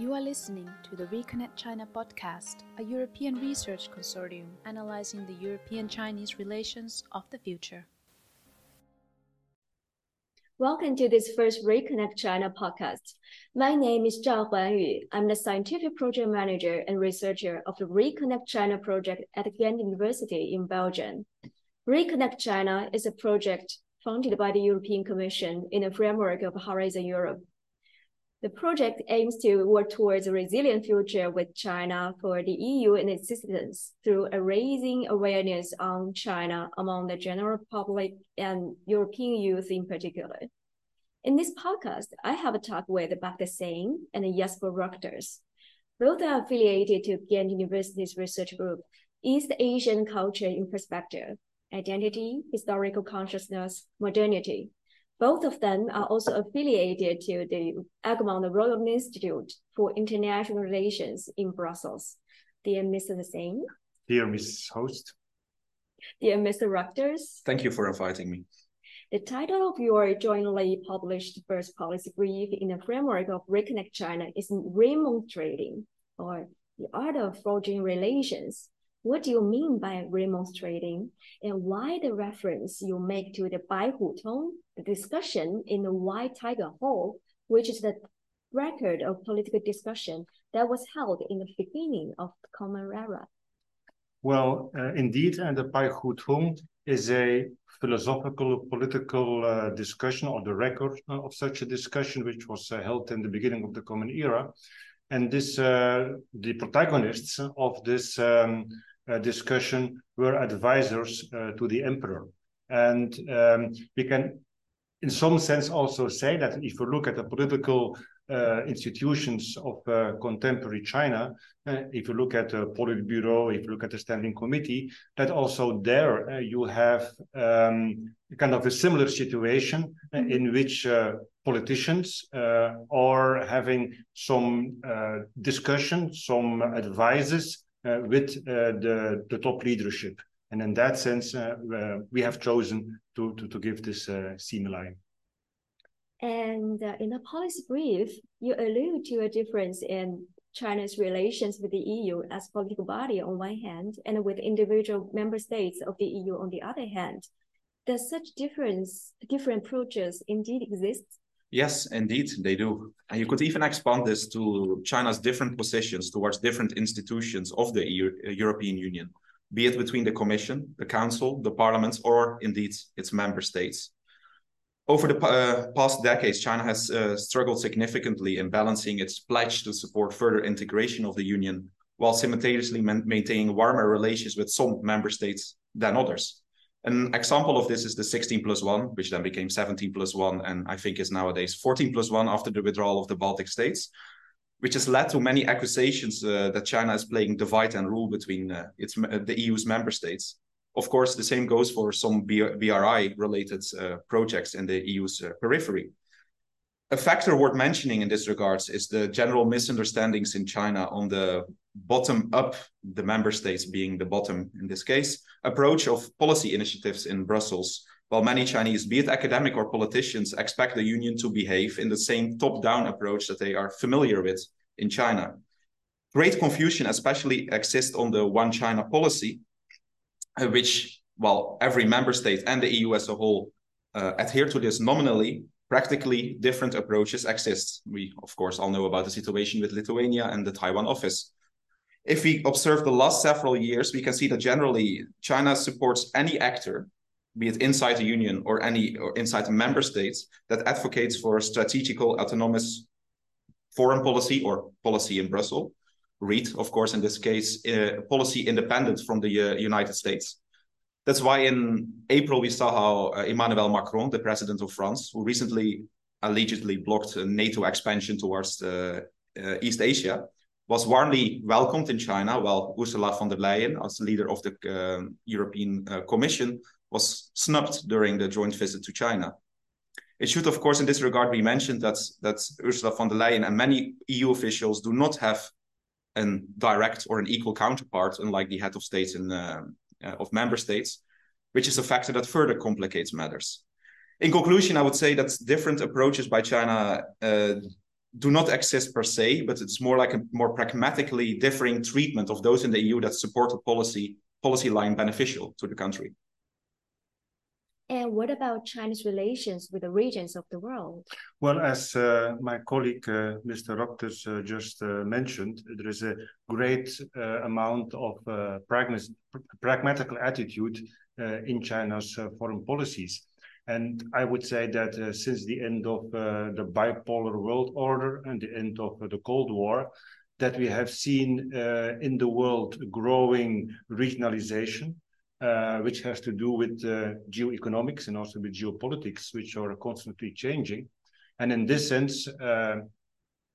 You are listening to the ReConnect China podcast, a European research consortium analyzing the European-Chinese relations of the future. Welcome to this first ReConnect China podcast. My name is Zhao Huanyu. I'm the scientific project manager and researcher of the ReConnect China project at Ghent University in Belgium. ReConnect China is a project founded by the European Commission in the framework of Horizon Europe. The project aims to work towards a resilient future with China for the EU and its citizens through raising awareness on China among the general public and European youth in particular. In this podcast, I have a talk with Bart Dessein and Jasper Reuters. Both are affiliated to Ghent University's research group, East Asian Culture in Perspective, Identity, Historical Consciousness, Modernity. Both of them are also affiliated to the Egmont Royal Institute for International Relations in Brussels. Dear Mr. Singh. Dear Mrs. Host. Dear Mr. Reuters. Thank you for inviting me. The title of your jointly published first policy brief in the framework of ReConnect China is Remonstrating, or the Art of Forging Relations. What do you mean by remonstrating, and why the reference you make to the Bai Hutong, the discussion in the White Tiger Hall, which is the record of political discussion that was held in the beginning of the Common Era? Well, indeed, and the Bai Hutong is a philosophical, political discussion, or the record of such a discussion, which was held in the beginning of the Common Era. And this, the protagonists of this discussion were advisors to the emperor. And we can, in some sense, also say that if you look at the political institutions of contemporary China, if you look at the Politburo, if you look at the Standing Committee, that also there you have kind of a similar situation in which politicians are having some discussion, some advices with the top leadership. And in that sense, we have chosen to give this simile. And in the policy brief, you allude to a difference in China's relations with the EU as political body on one hand, and with individual member states of the EU on the other hand. Does such different approaches indeed exist? Yes, indeed, they do. And you could even expand this to China's different positions towards different institutions of the European Union, be it between the Commission, the Council, the Parliament, or indeed its member states. Over the past decades, China has struggled significantly in balancing its pledge to support further integration of the Union, while simultaneously maintaining warmer relations with some member states than others. An example of this is the 16+1, which then became 17+1, and I think is nowadays 14+1 after the withdrawal of the Baltic states, which has led to many accusations that China is playing divide and rule between the EU's member states. Of course, the same goes for some BRI-related projects in the EU's periphery. A factor worth mentioning in this regard is the general misunderstandings in China on the bottom-up, the member states being the bottom in this case, approach of policy initiatives in Brussels, while many Chinese, be it academic or politicians, expect the Union to behave in the same top-down approach that they are familiar with in China. Great confusion especially exists on the One China policy, which, well, every member state and the EU as a whole adhere to this nominally. Practically different approaches exist. We, of course, all know about the situation with Lithuania and the Taiwan office. If we observe the last several years, we can see that generally China supports any actor, be it inside the Union or inside the member states, that advocates for strategical autonomous foreign policy or policy in Brussels. Read, of course, in this case, policy independent from the United States. That's why in April we saw how Emmanuel Macron, the president of France, who recently allegedly blocked NATO expansion towards East Asia, was warmly welcomed in China, while Ursula von der Leyen, as leader of the European Commission, was snubbed during the joint visit to China. It should, of course, in this regard be mentioned that Ursula von der Leyen and many EU officials do not have a direct or an equal counterpart, unlike the head of states of member states, which is a factor that further complicates matters. In conclusion, I would say that different approaches by China do not exist per se, but it's more like a more pragmatically differing treatment of those in the EU that support a policy line beneficial to the country. And what about China's relations with the regions of the world? Well, as my colleague, Mr. Roctus, just mentioned, there is a great amount of pragmatical attitude in China's foreign policies. And I would say that since the end of the bipolar world order and the end of the Cold War, that we have seen in the world growing regionalization, which has to do with geoeconomics and also with geopolitics, which are constantly changing. And in this sense,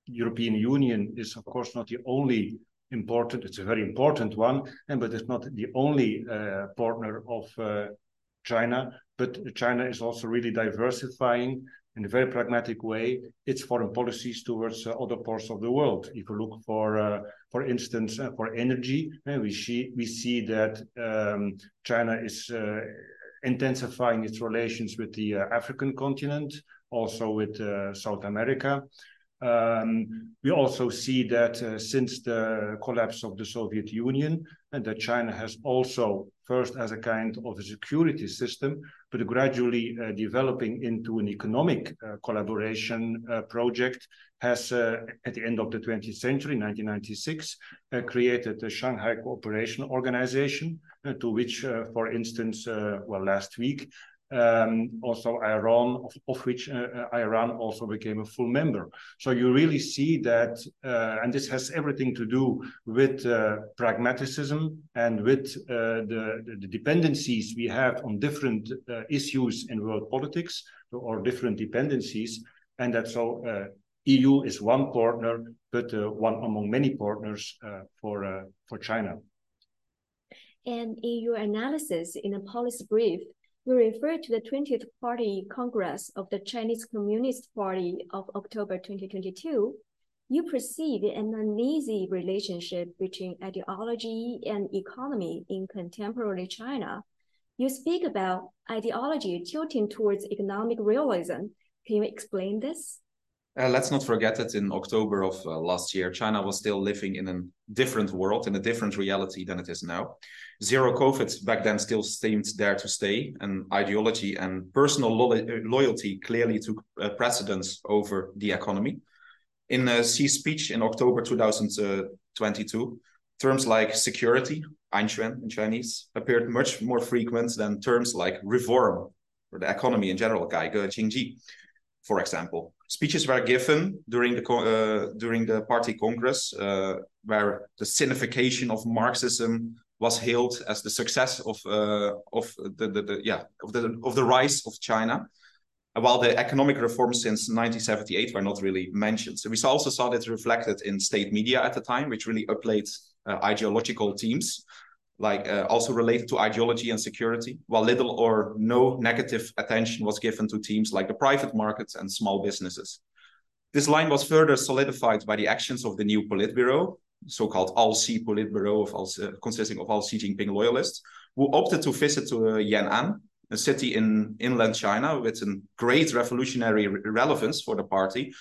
European Union is, of course, not the only important, it's a very important one, but it's not the only partner of China, but China is also really diversifying in a very pragmatic way its foreign policies towards other parts of the world. If you look for instance, for energy, we see that China is intensifying its relations with the African continent, also with South America. We also see that since the collapse of the Soviet Union, and that China has also, first as a kind of a security system, but gradually developing into an economic collaboration project, has at the end of the 20th century, 1996, created the Shanghai Cooperation Organization, to which, for instance, last week, also Iran, of which Iran also became a full member. So you really see that, and this has everything to do with pragmatism and with the dependencies we have on different issues in world politics, or different dependencies, and that so EU is one partner, but one among many partners for China. And in your analysis in a policy brief, we refer to the 20th Party Congress of the Chinese Communist Party of October 2022. You perceive an uneasy relationship between ideology and economy in contemporary China. You speak about ideology tilting towards economic realism. Can you explain this? Let's not forget that in October of last year, China was still living in a different world, in a different reality than it is now. Zero COVID back then still seemed there to stay, and ideology and personal loyalty clearly took precedence over the economy. In Xi's speech in October 2022, terms like security, Anquan in Chinese, appeared much more frequent than terms like reform, or the economy in general, Gaige, Jingji, for example. Speeches were given during the Party Congress, where the sinification of Marxism was hailed as the success of the rise of China, while the economic reforms since 1978 were not really mentioned. So we also saw that reflected in state media at the time, which really upplayed ideological themes, like also related to ideology and security, while little or no negative attention was given to themes like the private markets and small businesses. This line was further solidified by the actions of the new Politburo, so-called All-Xi Politburo, consisting of all Xi Jinping loyalists, who opted to visit to Yan'an, a city in inland China with a great revolutionary relevance for the party,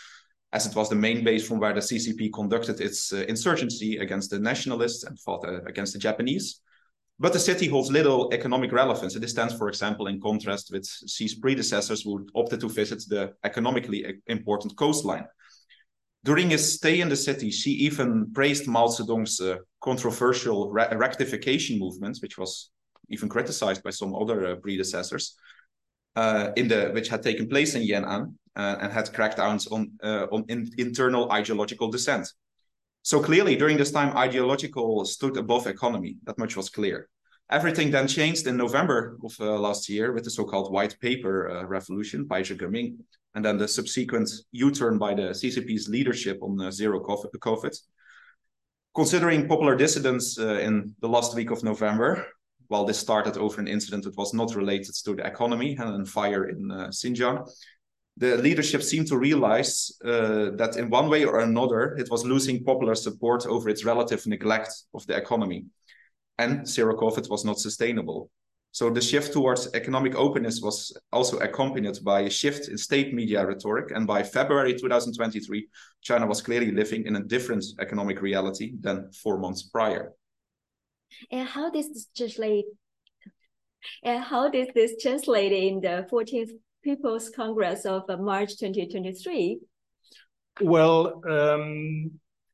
as it was the main base from where the CCP conducted its insurgency against the nationalists and fought against the Japanese. But the city holds little economic relevance. This stands, for example, in contrast with Xi's predecessors who opted to visit the economically important coastline. During his stay in the city, Xi even praised Mao Zedong's controversial rectification movement, which was even criticized by some other predecessors, which had taken place in Yan'an, and had crackdowns on internal ideological dissent. So clearly, during this time, ideological stood above economy. That much was clear. Everything then changed in November of last year with the so-called White Paper Revolution by Xi Jinping, and then the subsequent U-turn by the CCP's leadership on zero COVID. Considering popular dissidents in the last week of November, while this started over an incident that was not related to the economy and a fire in Xinjiang, the leadership seemed to realize that in one way or another, it was losing popular support over its relative neglect of the economy. And zero COVID was not sustainable. So the shift towards economic openness was also accompanied by a shift in state media rhetoric. And by February 2023, China was clearly living in a different economic reality than 4 months prior. And how does this translate? And how did this translate in the 14th People's Congress of March 2023? Well,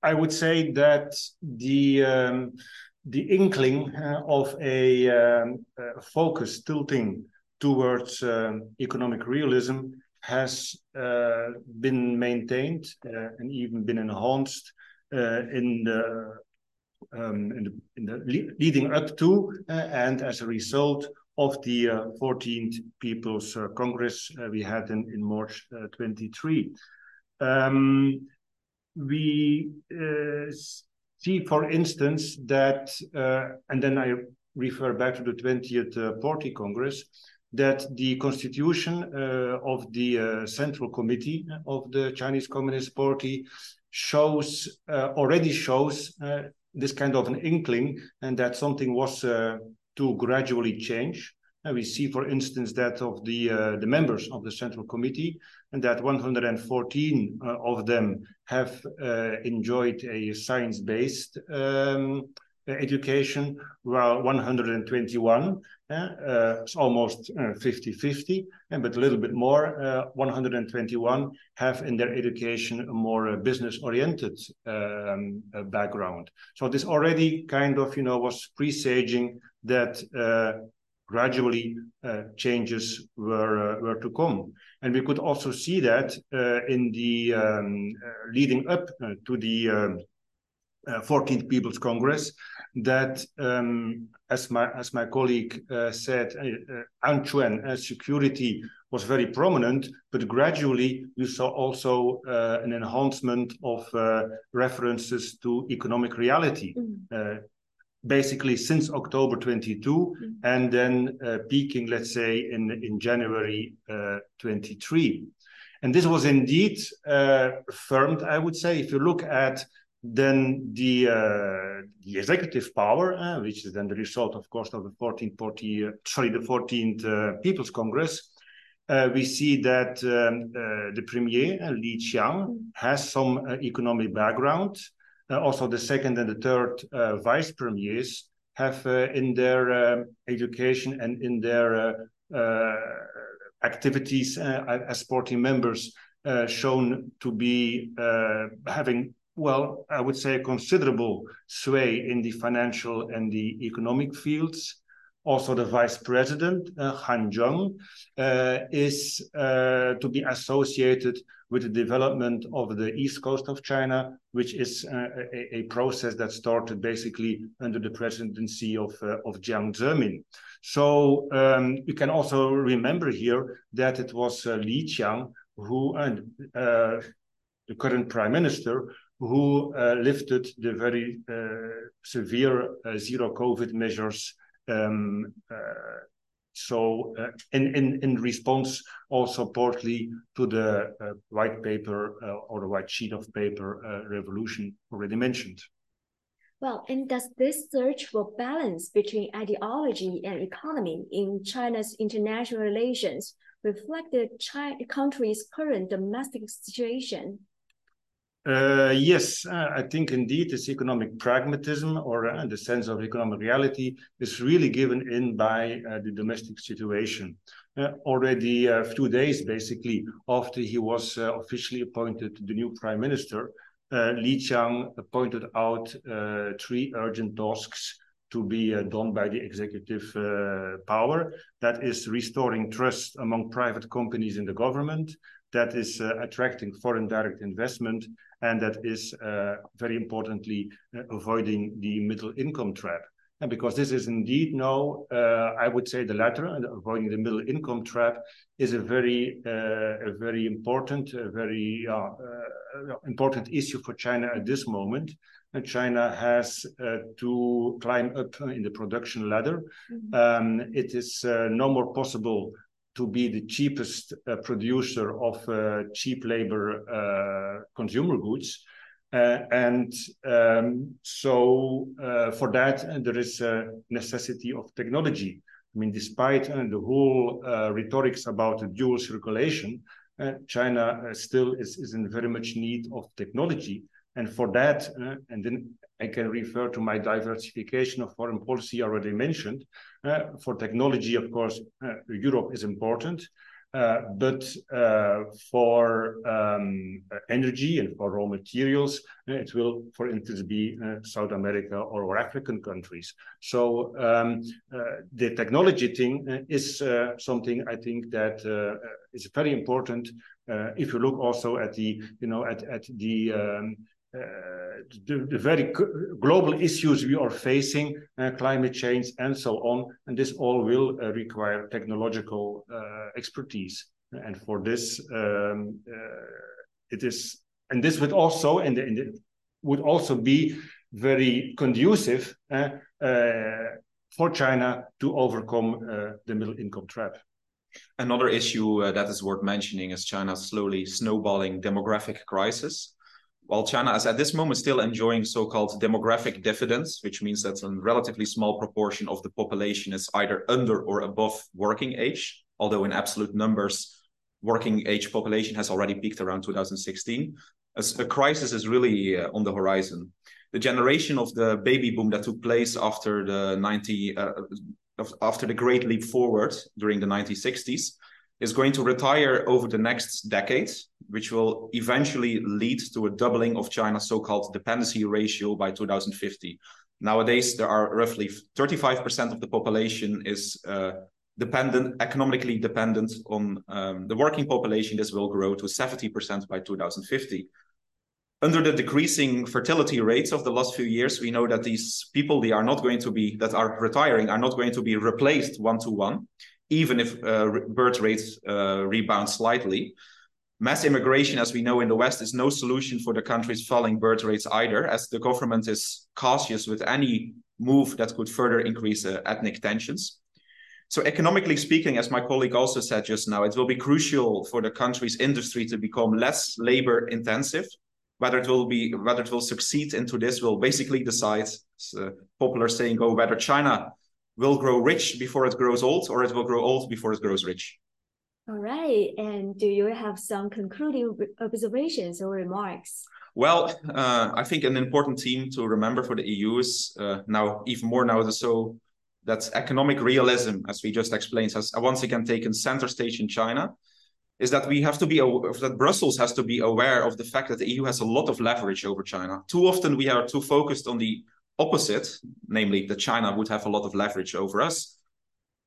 I would say that the inkling of a focus tilting towards economic realism has been maintained and even been enhanced in the leading up to and as a result of the 14th People's Congress we had in March 23. We see, for instance, that, and then I refer back to the 20th Party Congress, that the constitution of the Central Committee of the Chinese Communist Party shows, already shows this kind of an inkling, and that something was to gradually change. And we see, for instance, that of the members of the Central Committee, and that 114 of them have enjoyed a science-based education, while 121, it's almost 50-50, but a little bit more, 121 have in their education a more business-oriented background. So this already kind of, you know, was presaging that gradually changes were to come. And we could also see that in the leading up to the 14th People's Congress, that as my colleague said, Anquan security was very prominent, but gradually you saw also an enhancement of references to economic reality. Mm-hmm. Basically since October 22, mm-hmm. and then peaking, let's say, in January 23. And this was indeed affirmed, I would say, if you look at then the executive power, which is then the result, of course, of the 14th People's Congress. We see that the premier, Li Qiang, mm-hmm. has some economic background. Also, the second and the third vice premiers have in their education and in their activities as party members shown to be having, well, I would say, a considerable sway in the financial and the economic fields. Also, the vice president, Han Zheng, is to be associated with the development of the east coast of China, which is a process that started basically under the presidency of Jiang Zemin. So you can also remember here that it was Li Qiang who, and the current prime minister, who lifted the very severe zero COVID measures. So in response also partly to the white paper or the white sheet of paper revolution already mentioned. Well, and does this search for balance between ideology and economy in China's international relations reflect the country's current domestic situation? Yes, I think indeed this economic pragmatism or the sense of economic reality is really given in by the domestic situation. Already a few days basically after he was officially appointed the new prime minister, Li Qiang pointed out three urgent tasks to be done by the executive power. That is restoring trust among private companies in the government, that is attracting foreign direct investment, and that is, very importantly, avoiding the middle income trap. And because this is indeed now, I would say the latter, and avoiding the middle income trap is a very important issue for China at this moment. And China has to climb up in the production ladder. Mm-hmm. It is no more possible to be the cheapest producer of cheap labor consumer goods. So for that, there is a necessity of technology. I mean, despite the whole rhetorics about the dual circulation, China still is in very much need of technology. And for that, and then I can refer to my diversification of foreign policy already mentioned. For technology, of course, Europe is important, but for energy and for raw materials, it will, for instance, be South America or African countries. So the technology thing is something I think that is very important. If you look also at the, you know, at the very global issues we are facing, climate change and so on, and this all will require technological expertise. And for this, it is, and this would also, and would also be very conducive for China to overcome the middle-income trap. Another issue that is worth mentioning is China's slowly snowballing demographic crisis. While China is at this moment still enjoying so-called demographic dividends, which means that a relatively small proportion of the population is either under or above working age, although in absolute numbers, working age population has already peaked around 2016, a crisis is really on the horizon. The generation of the baby boom that took place after the Great Leap Forward during the 1960s is going to retire over the next decade, which will eventually lead to a doubling of China's so-called dependency ratio by 2050. Nowadays, there are roughly 35% of the population is economically dependent on the working population. This will grow to 70% by 2050. Under the decreasing fertility rates of the last few years, we know that these people that are retiring are not going to be replaced one-to-one, even if birth rates rebound slightly. Mass immigration, as we know in the West, is no solution for the country's falling birth rates either, as the government is cautious with any move that could further increase ethnic tensions. So economically speaking, as my colleague also said just now, it will be crucial for the country's industry to become less labor intensive. Whether it will succeed into this will basically decide, it's a popular saying, whether China will grow rich before it grows old, or it will grow old before it grows rich. All right, and do you have some concluding observations or remarks? Well, I think an important theme to remember for the EU is that economic realism, as we just explained, has once again taken center stage in China, is that we have to be aware, that Brussels has to be aware of the fact that the EU has a lot of leverage over China. Too often we are too focused on the opposite, namely that China would have a lot of leverage over us.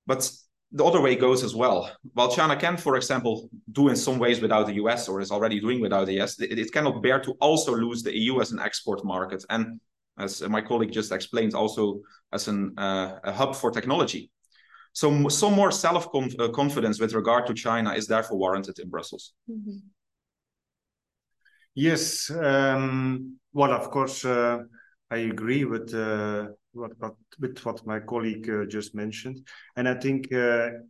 But the other way goes as well. While China can, for example, do in some ways without the US, or is already doing without the US, it cannot bear to also lose the EU as an export market, and, as my colleague just explained, also as a hub for technology. So some more self-confidence with regard to China is therefore warranted in Brussels. Mm-hmm. Yes, well, of course, I agree with what my colleague just mentioned, and I think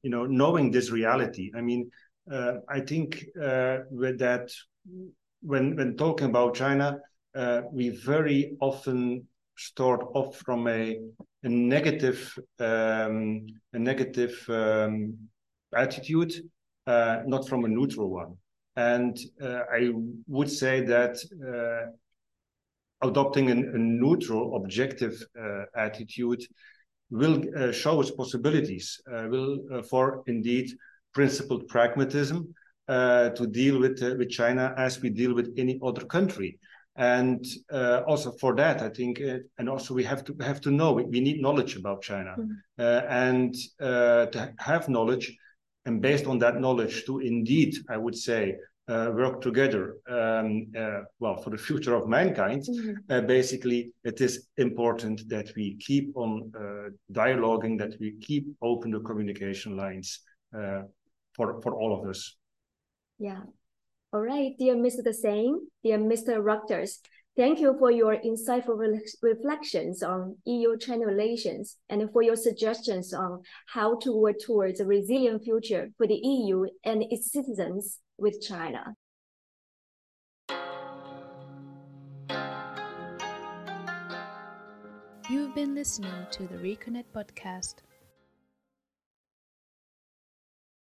knowing this reality. I mean, I think with that, when talking about China, we very often start off from a negative attitude, not from a neutral one. And I would say that. Adopting a neutral, objective attitude will show us possibilities, for indeed principled pragmatism to deal with China as we deal with any other country. And also for that, I think, and also we have to know, we need knowledge about China. Mm-hmm. And to have knowledge, and based on that knowledge to indeed, I would say, work together, for the future of mankind. Mm-hmm. Basically, it is important that we keep on dialoguing, that we keep open the communication lines for all of us. Yeah. All right, dear Mr. Dessein, dear Mr. Roctus, thank you for your insightful reflections on EU-China relations and for your suggestions on how to work towards a resilient future for the EU and its citizens with China. You've been listening to the ReConnect podcast,